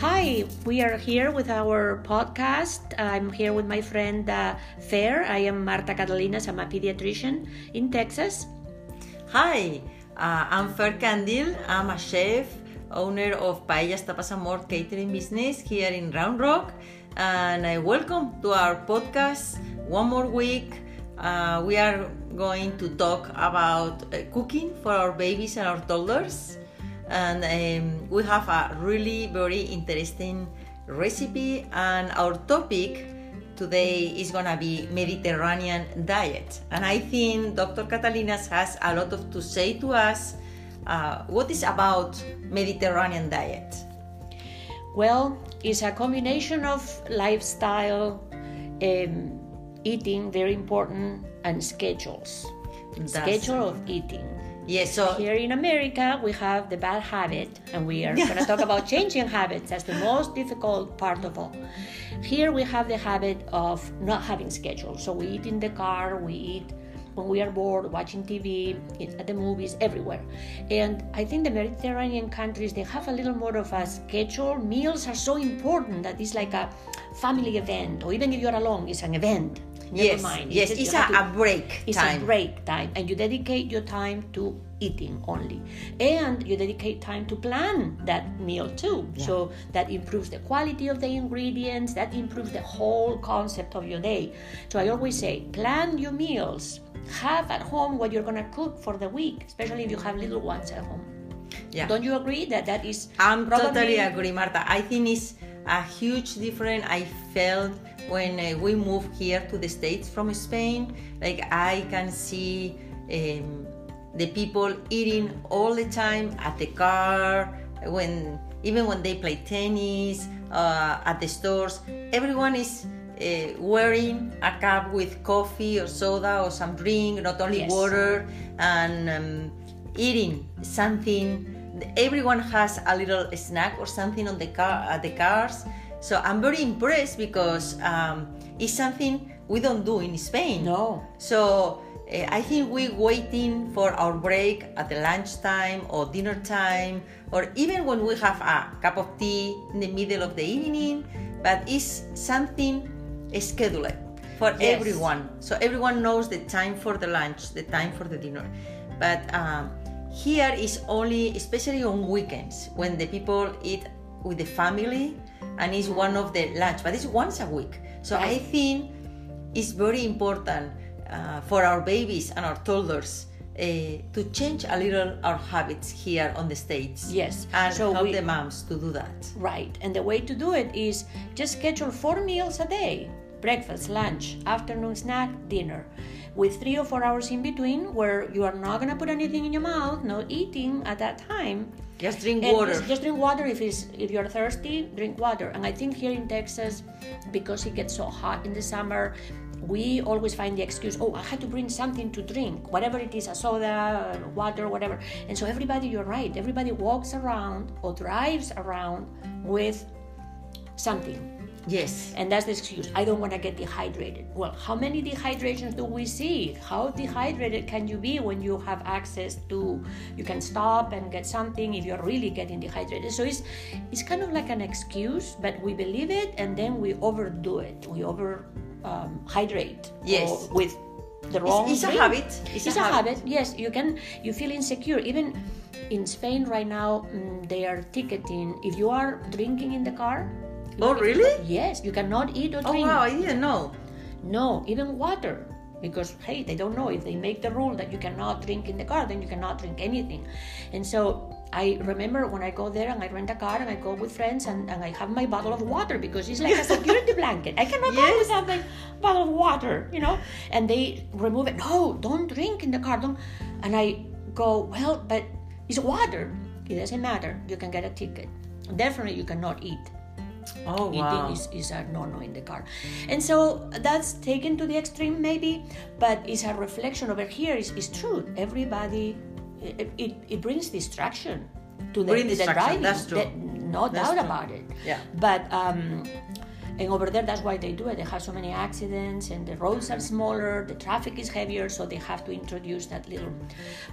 Hi, we are here with our podcast. I'm here with my friend Fer. I am Marta Catalinas. I'm a pediatrician in Texas. Hi, I'm Fer Candil. I'm a chef, owner of Paellas Tapas and More Catering Business here in Round Rock. And I welcome to our podcast one more week. We are going to talk about cooking for our babies and our toddlers. And we have a really very interesting recipe, and our topic today is gonna be Mediterranean diet. And I think Dr. Catalinas has a lot to say to us. What is about Mediterranean diet? Well, it's a combination of lifestyle, eating, very important, and schedules. Schedule of eating. Yes, so here in America we have the bad habit, and we are going to talk about changing habits. That's the most difficult part of all. Here we have the habit of not having schedules. So we eat in the car, we eat when we are bored, watching TV, at the movies, everywhere. And I think the Mediterranean countries, they have a little more of a schedule. Meals are so important that it's like a family event, or even if you're alone, it's an event. Never mind. Yes, it's a break time, and you dedicate your time to eating only, and you dedicate time to plan that meal too. Yeah. So that improves the quality of the ingredients, that improves the whole concept of your day. So I always say, plan your meals, have at home what you're going to cook for the week, especially if you have little ones at home. Yeah. Don't you agree that is... I'm totally agree, Marta. I think it's a huge difference I felt when we moved here to the States from Spain. Like, I can see the people eating all the time at the car, even when they play tennis, at the stores. Everyone is wearing a cup with coffee or soda or some drink, not only water, and eating something. Everyone has a little snack or something on the car, at the cars. So I'm very impressed because it's something we don't do in Spain. No. So I think we're waiting for our break at the lunchtime or dinner time, or even when we have a cup of tea in the middle of the evening. But it's something scheduled for everyone. So everyone knows the time for the lunch, the time for the dinner. But here is only, especially on weekends, when the people eat with the family, and it's one of the lunch, but it's once a week. So I think it's very important for our babies and our toddlers to change a little our habits here on the States. Yes. And so help the moms to do that. Right. And the way to do it is just schedule 4 meals a day. Breakfast, lunch, afternoon snack, dinner, with 3 or 4 hours in between where you are not going to put anything in your mouth, no eating at that time. Just drink water. Just drink water. If you're thirsty, drink water. And I think here in Texas, because it gets so hot in the summer, we always find the excuse, I had to bring something to drink, whatever it is, a soda, water, whatever. And so everybody, you're right, everybody walks around or drives around with something. Yes. And that's the excuse. I don't want to get dehydrated. Well, how many dehydrations do we see? How dehydrated can you be when you have access to, you can stop and get something if you're really getting dehydrated. So it's kind of like an excuse, but we believe it and then we overdo it. We hydrate. Yes. With the wrong It's drink. A habit. It's a habit. Yes, you feel insecure. Even in Spain right now, they are ticketing. If you are drinking in the car, oh, really? Yes, you cannot eat or drink. Oh, wow, I didn't know. No, even water. Because, hey, they don't know. If they make the rule that you cannot drink in the car, then you cannot drink anything. And so I remember when I go there and I rent a car and I go with friends and I have my bottle of water because it's like a security blanket. I cannot go without my bottle of water, And they remove it. No, don't drink in the car. Don't. And I go, well, but it's water. It doesn't matter. You can get a ticket. Definitely you cannot eat. Oh, wow. Eating is a no-no in the car. And so that's taken to the extreme maybe, but it's a reflection over here. It's true. Everybody, it brings distraction to the driving. That's true. No doubt about it. Yeah. But And over there, that's why they do it. They have so many accidents, and the roads are smaller, the traffic is heavier, so they have to introduce that little.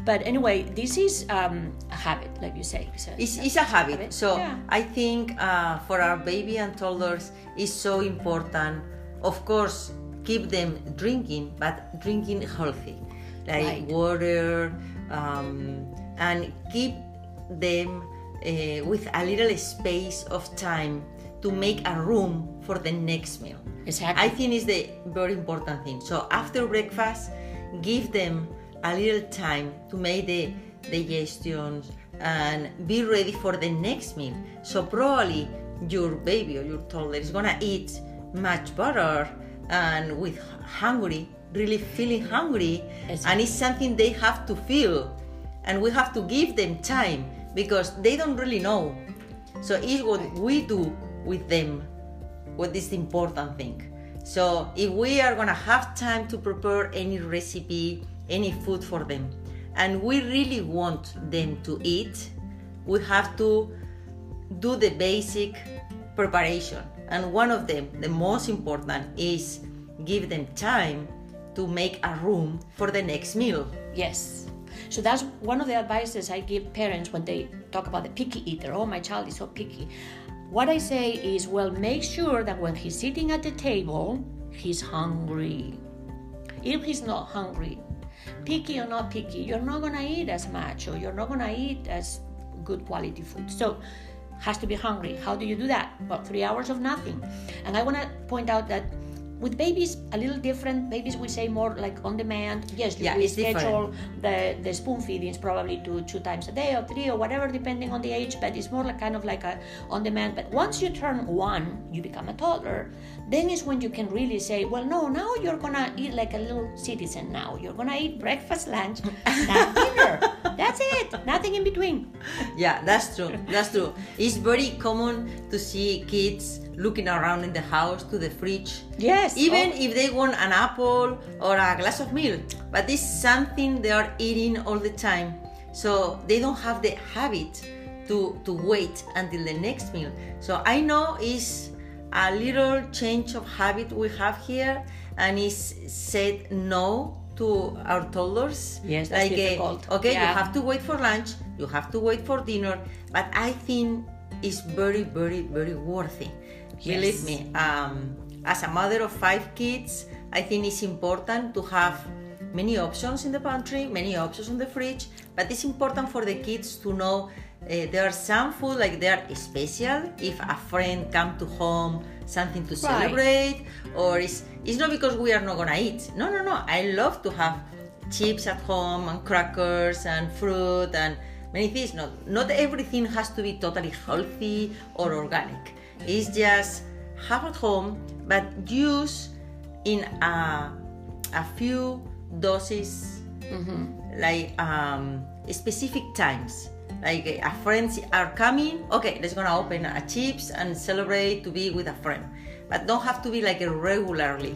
But anyway, this is a habit, like you say. So it's a habit. So yeah. I think for our baby and toddlers, it's so important. Of course, keep them drinking, but drinking healthy, like water, and keep them with a little space of time to make a room for the next meal. Exactly. I think it's the very important thing. So after breakfast, give them a little time to make the digestions and be ready for the next meal. So probably your baby or your toddler is gonna eat much better and with hungry, really feeling hungry. Exactly. And it's something they have to feel. And we have to give them time because they don't really know. So it's what we do with them, what is the important thing. So if we are gonna have time to prepare any recipe, any food for them, and we really want them to eat, we have to do the basic preparation. And one of them, the most important, is give them time to make a room for the next meal. Yes. So that's one of the advices I give parents when they talk about the picky eater. Oh, my child is so picky. What I say is, well, make sure that when he's sitting at the table, he's hungry. If he's not hungry, picky or not picky, you're not going to eat as much, or you're not going to eat as good quality food. So has to be hungry. How do you do that? About 3 hours of nothing. And I want to point out that with babies, a little different. Babies, we say more like on demand. Yes, we schedule the spoon feedings probably to 2 times a day or 3 or whatever, depending on the age. But it's more like kind of like a on demand. But once you turn 1, you become a toddler. Then is when you can really say, well, no, now you're gonna eat like a little citizen. Now you're gonna eat breakfast, lunch, and dinner. That's it. Nothing in between. Yeah, that's true. That's true. It's very common to see kids looking around in the house to the fridge. Yes. Even if they want an apple or a glass of milk. But it's something they are eating all the time. So they don't have the habit to wait until the next meal. So I know it's a little change of habit we have here, and it's said no to our toddlers. Yes, that's like difficult. You have to wait for lunch, you have to wait for dinner, but I think it's very, very, very worthy. Yes. Believe me, as a mother of 5 kids, I think it's important to have many options in the pantry, many options in the fridge, but it's important for the kids to know there are some food like they are special if a friend come to home, something to celebrate, or it's not because we are not gonna eat. No. I love to have chips at home and crackers and fruit and many things. Not everything has to be totally healthy or organic. It's just have at home, but use in a few doses, like specific times. Like our friends are coming, let's gonna open a chips and celebrate to be with a friend. But don't have to be like regularly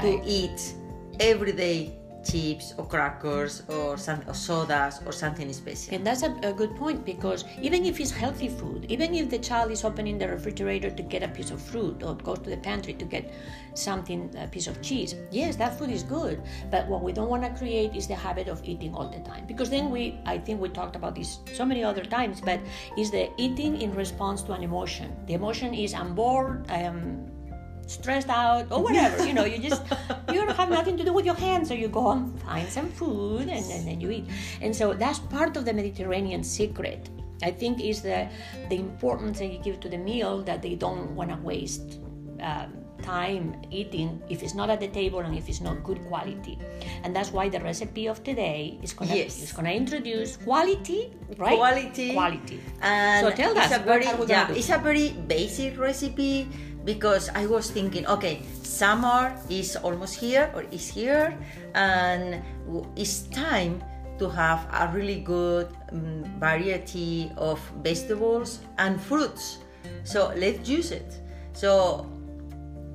to eat every day chips or crackers or sodas or something special. And that's a good point, because even if it's healthy food, even if the child is opening the refrigerator to get a piece of fruit or goes to the pantry to get something, a piece of cheese, yes, that food is good, but what we don't want to create is the habit of eating all the time, because then I think we talked about this so many other times, but is the eating in response to an emotion. The emotion is, I'm bored, I am stressed out, or whatever, you don't have nothing to do with your hands, so you go and find some food and then you eat. And so that's part of the Mediterranean secret, I think, is the importance that you give to the meal, that they don't want to waste time eating if it's not at the table and if it's not good quality. And that's why the recipe of today is going to introduce quality, right? Quality. And so tell us, it's a very basic recipe. Because I was thinking, summer is almost here, or is here, and it's time to have a really good variety of vegetables and fruits. So let's use it. So,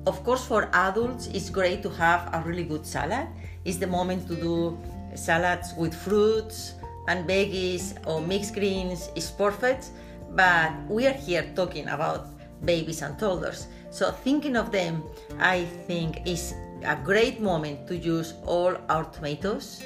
of course, for adults, it's great to have a really good salad. It's the moment to do salads with fruits and veggies or mixed greens. It's perfect. But we are here talking about babies and toddlers. So thinking of them, I think is a great moment to use all our tomatoes.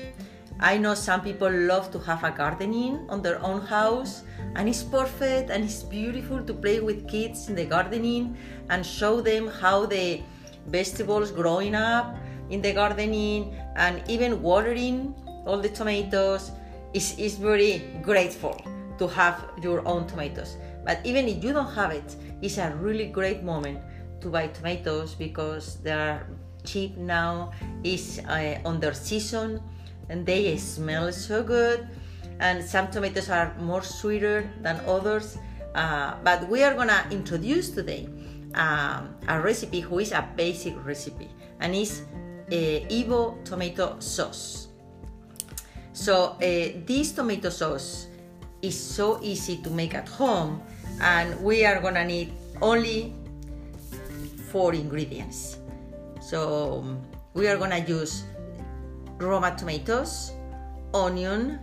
I know some people love to have a gardening on their own house, and it's perfect and it's beautiful to play with kids in the gardening and show them how the vegetables growing up in the gardening, and even watering all the tomatoes is very grateful to have your own tomatoes. But even if you don't have it, it's a really great moment to buy tomatoes because they are cheap now, it's on their season, and they smell so good, and some tomatoes are more sweeter than others, but we are gonna introduce today a recipe who is a basic recipe, and it's Evo tomato sauce. So this tomato sauce is so easy to make at home, and we are gonna need only 4 ingredients. So we are gonna use Roma tomatoes, onion,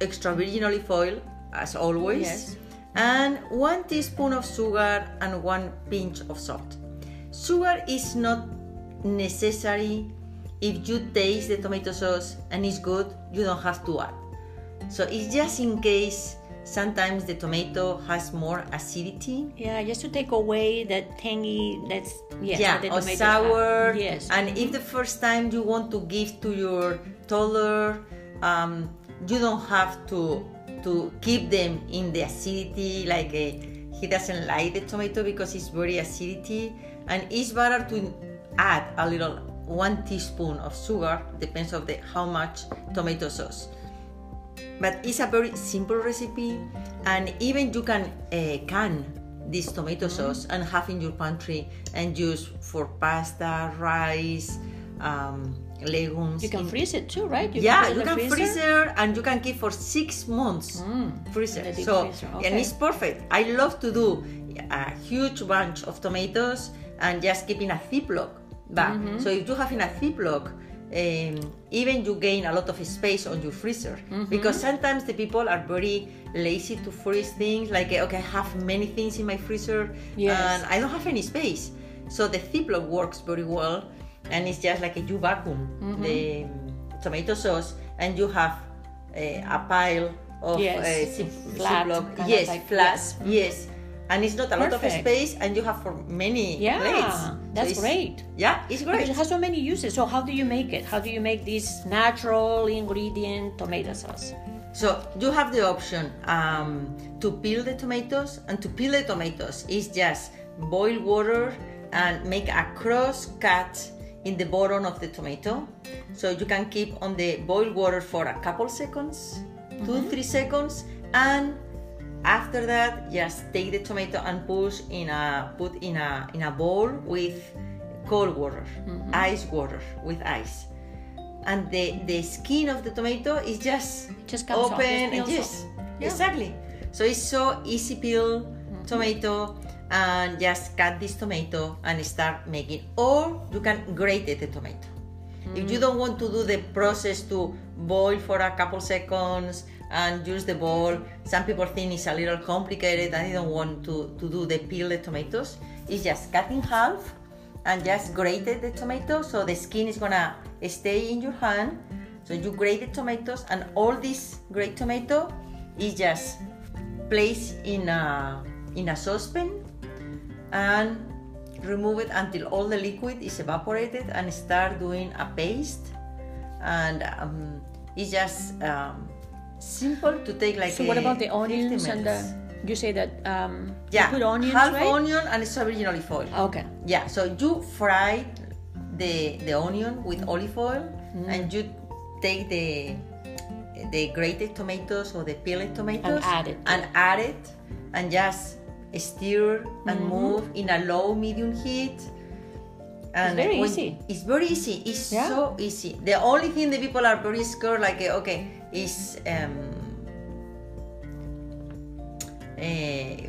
extra virgin olive oil as always, yes, and 1 teaspoon of sugar and 1 pinch of salt. Sugar is not necessary. If you taste the tomato sauce and it's good, you don't have to add. So it's just in case sometimes the tomato has more acidity. Yeah, just to take away that tangy, that's, yes, yeah, that the or sour. Yes. And if the first time you want to give to your toddler, you don't have to keep them in the acidity, like he doesn't like the tomato because it's very acidity, and it's better to add a little 1 teaspoon of sugar, depends on how much tomato sauce. But it's a very simple recipe, and even you can can this tomato sauce and have in your pantry and use for pasta, rice, legumes. You can freeze it too, right? You can freezer, and you can keep for 6 months. Freezer. So freezer. Okay. And it's perfect. I love to do a huge bunch of tomatoes and just keep in a Ziploc bag. So if you have in a Ziploc, even you gain a lot of space on your freezer, because sometimes the people are very lazy to freeze things, like okay, I have many things in my freezer, yes, and I don't have any space. So the Ziploc works very well, and it's just like you vacuum the tomato sauce and you have a pile of Ziploc, yes, flats, yes, and it's not a lot of space, and you have for many plates. That's so great. Yeah, it's great. Because it has so many uses. So how do you make it? How do you make this natural ingredient tomato sauce? So you have the option to peel the tomatoes, and to peel the tomatoes is just boil water and make a cross cut in the bottom of the tomato. So you can keep on the boiled water for a couple seconds, 2-3 seconds, and after that, just take the tomato and put in a bowl with cold water, ice water with ice, and the skin of the tomato is just open off, and yes, exactly. So it's so easy peel tomato, and just cut this tomato and start making. Or you can grate the tomato if you don't want to do the process to boil for a couple seconds and use the bowl. Some people think it's a little complicated and they don't want to do the peel the tomatoes. It's just cut in half and just grate the tomato, so the skin is gonna stay in your hand. So you grate the tomatoes, and all this grated tomato is just placed in a saucepan and remove it until all the liquid is evaporated, and start doing a paste. And it's just simple to take, like. So what about the onions and you say that you put onions, half onion and extra virgin olive oil. Okay. Yeah. So you fry the onion with olive oil, and you take the grated tomatoes or the peeled tomatoes and add it and just stir and move in a low medium heat. And it's very easy. It's very easy. It's so easy. The only thing the people are very scared, like okay, is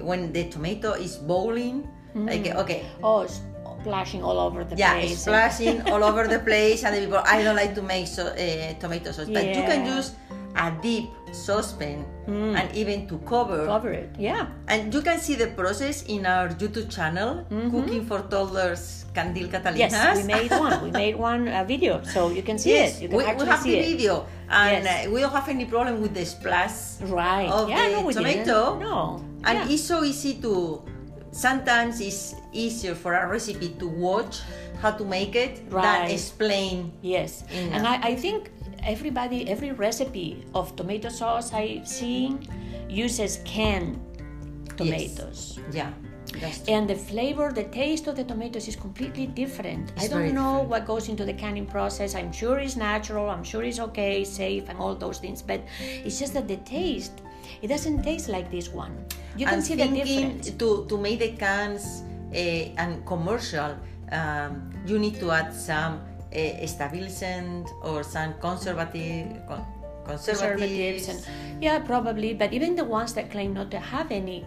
when the tomato is boiling, like okay, it's splashing all over the place. Yeah, it's splashing all over the place, and the people, I don't like to make tomato sauce, but you can use a deep saucepan and even to cover it. Yeah. And you can see the process in our YouTube channel, Cooking for Toddlers Candil Catalinas. Yes, we made one. We made one video, so you can see it. You can actually see it. We have the video, and we don't have any problem with the splash of the tomato. No. And it's so easy to. Sometimes it's easier for a recipe to watch how to make it than explain. Yes, and I think every recipe of tomato sauce I've seen uses canned tomatoes. Yes. Yeah. And the flavor, the taste of the tomatoes is completely different. It's I don't know different. What goes into the canning process. I'm sure it's natural, I'm sure it's okay, safe, and all those things. But it's just that the taste, it doesn't taste like this one. You can see the difference. To make the cans and commercial, you need to add some stabilizant or some conservatives. And, yeah, probably. But even the ones that claim not to have any,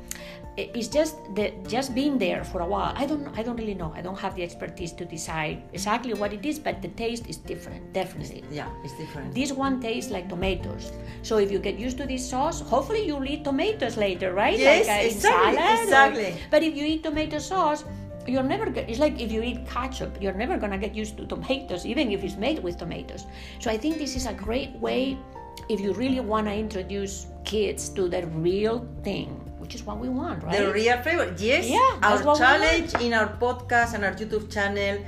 it's just being there for a while. I don't really know. I don't have the expertise to decide exactly what it is, but the taste is different, definitely. Yeah, it's different. This one tastes like tomatoes. So if you get used to this sauce, hopefully you'll eat tomatoes later, right? Yes, like exactly. But if you eat tomato sauce, it's like if you eat ketchup, you're never gonna get used to tomatoes, even if it's made with tomatoes. So I think this is a great way if you really want to introduce kids to the real thing, which is what we want, right? The real flavor, yes. Yeah, our challenge in our podcast and our YouTube channel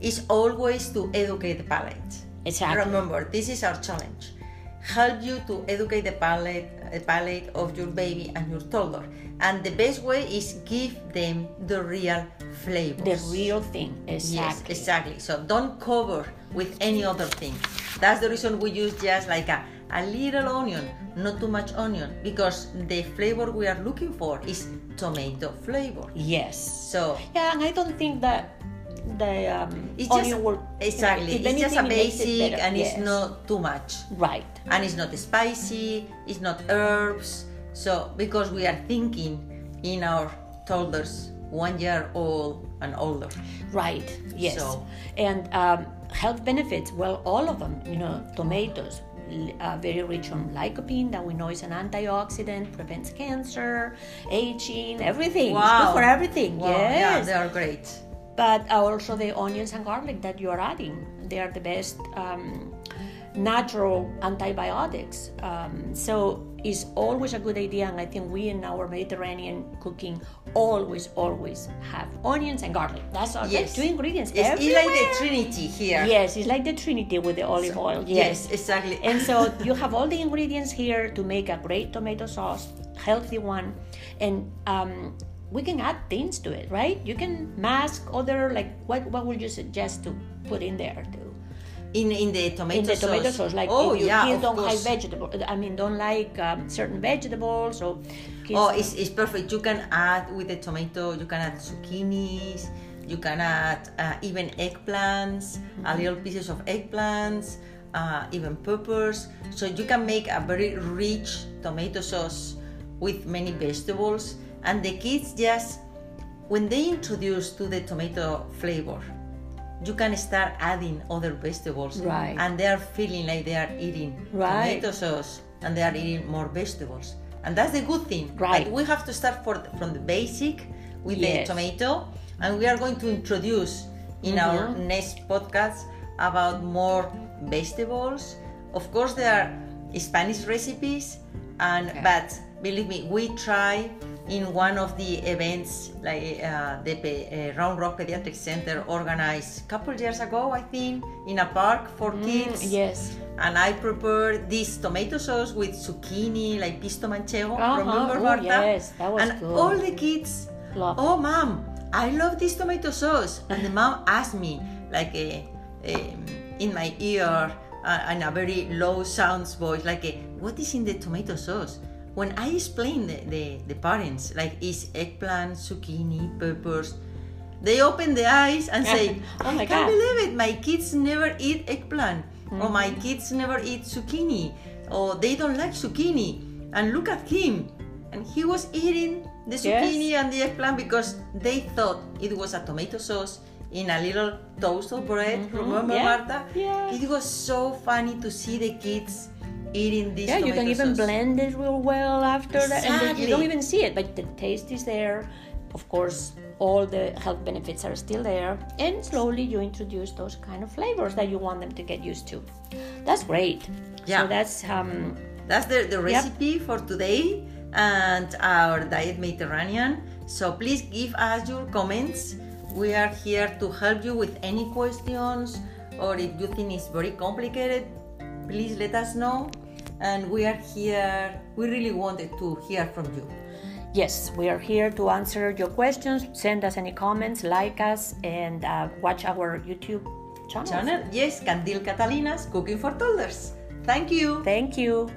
is always to educate the palate. Exactly. Remember, this is our challenge. Help you to educate the palate of your baby and your toddler. And the best way is give them the real flavor. The real thing, exactly. Yes, exactly. So don't cover with any other thing. That's the reason we use just like a little onion, not too much onion, because the flavor we are looking for is tomato flavor. Yes. So yeah, and I don't think that the it's onion just, will exactly. If anything, it's just a basic, and it's not too much. Right. And it's not spicy. It's not herbs. So because we are thinking in our toddlers, 1 year old and older. Right. Yes. So, and health benefits. Well, all of them. You know, tomatoes. Very rich on lycopene, that we know is an antioxidant, prevents cancer, aging, everything. Wow. It's good for everything. Wow. Yes. Yeah, they are great. But also the onions and garlic that you are adding, they are the best natural antibiotics. So it's always a good idea, and I think we in our Mediterranean cooking always have onions and garlic. That's our two ingredients. Yes, it's like the Trinity here. Yes, it's like the Trinity with the olive oil. Yes, exactly. And so you have all the ingredients here to make a great tomato sauce, healthy one, and we can add things to it, right? You can mask other, like what would you suggest to put in there too? In the tomato sauce, like if your kids don't like vegetables, don't like certain vegetables, or kids it's perfect. You can add with the tomato. You can add zucchinis. You can add even eggplants, a little pieces of eggplants, even peppers. So you can make a very rich tomato sauce with many vegetables. And the kids just, when they introduce to the tomato flavor, you can start adding other vegetables. Right. And they are feeling like they are eating tomato sauce and they are eating more vegetables. And that's the good thing. Right. Like we have to start from the basic with the tomato, and we are going to introduce in our next podcast about more vegetables. Of course, there are Spanish recipes, but believe me, we try. In one of the events, like the Round Rock Pediatric Center organized a couple years ago, I think, in a park for kids. Yes. And I prepared this tomato sauce with zucchini, like pisto manchego from Lumber Barta. Yes, that was good. And all the kids, Mom, I love this tomato sauce. And the mom asked me, like in my ear, in a very low sounds voice, like, what is in the tomato sauce? When I explained the parents, like it's eggplant, zucchini, peppers, they open the eyes and say, I can't believe it, my kids never eat eggplant, or my kids never eat zucchini, or they don't like zucchini. And look at him, and he was eating the zucchini and the eggplant because they thought it was a tomato sauce in a little toast of bread, remember Marta? Yeah. It was so funny to see the kids eating these tomatoes. Yeah, you can even blend it real well after that, and then you don't even see it, but the taste is there. Of course, all the health benefits are still there, and slowly you introduce those kind of flavors that you want them to get used to. That's great. Yeah. So that's the recipe for today and our Diet Mediterranean. So please give us your comments. We are here to help you with any questions, or if you think it's very complicated, please let us know. And we are here, we really wanted to hear from you. Yes, we are here to answer your questions. Send us any comments, like us, and watch our YouTube channel. Yes, Candil Catalinas, Cooking for Toddlers. Thank you. Thank you.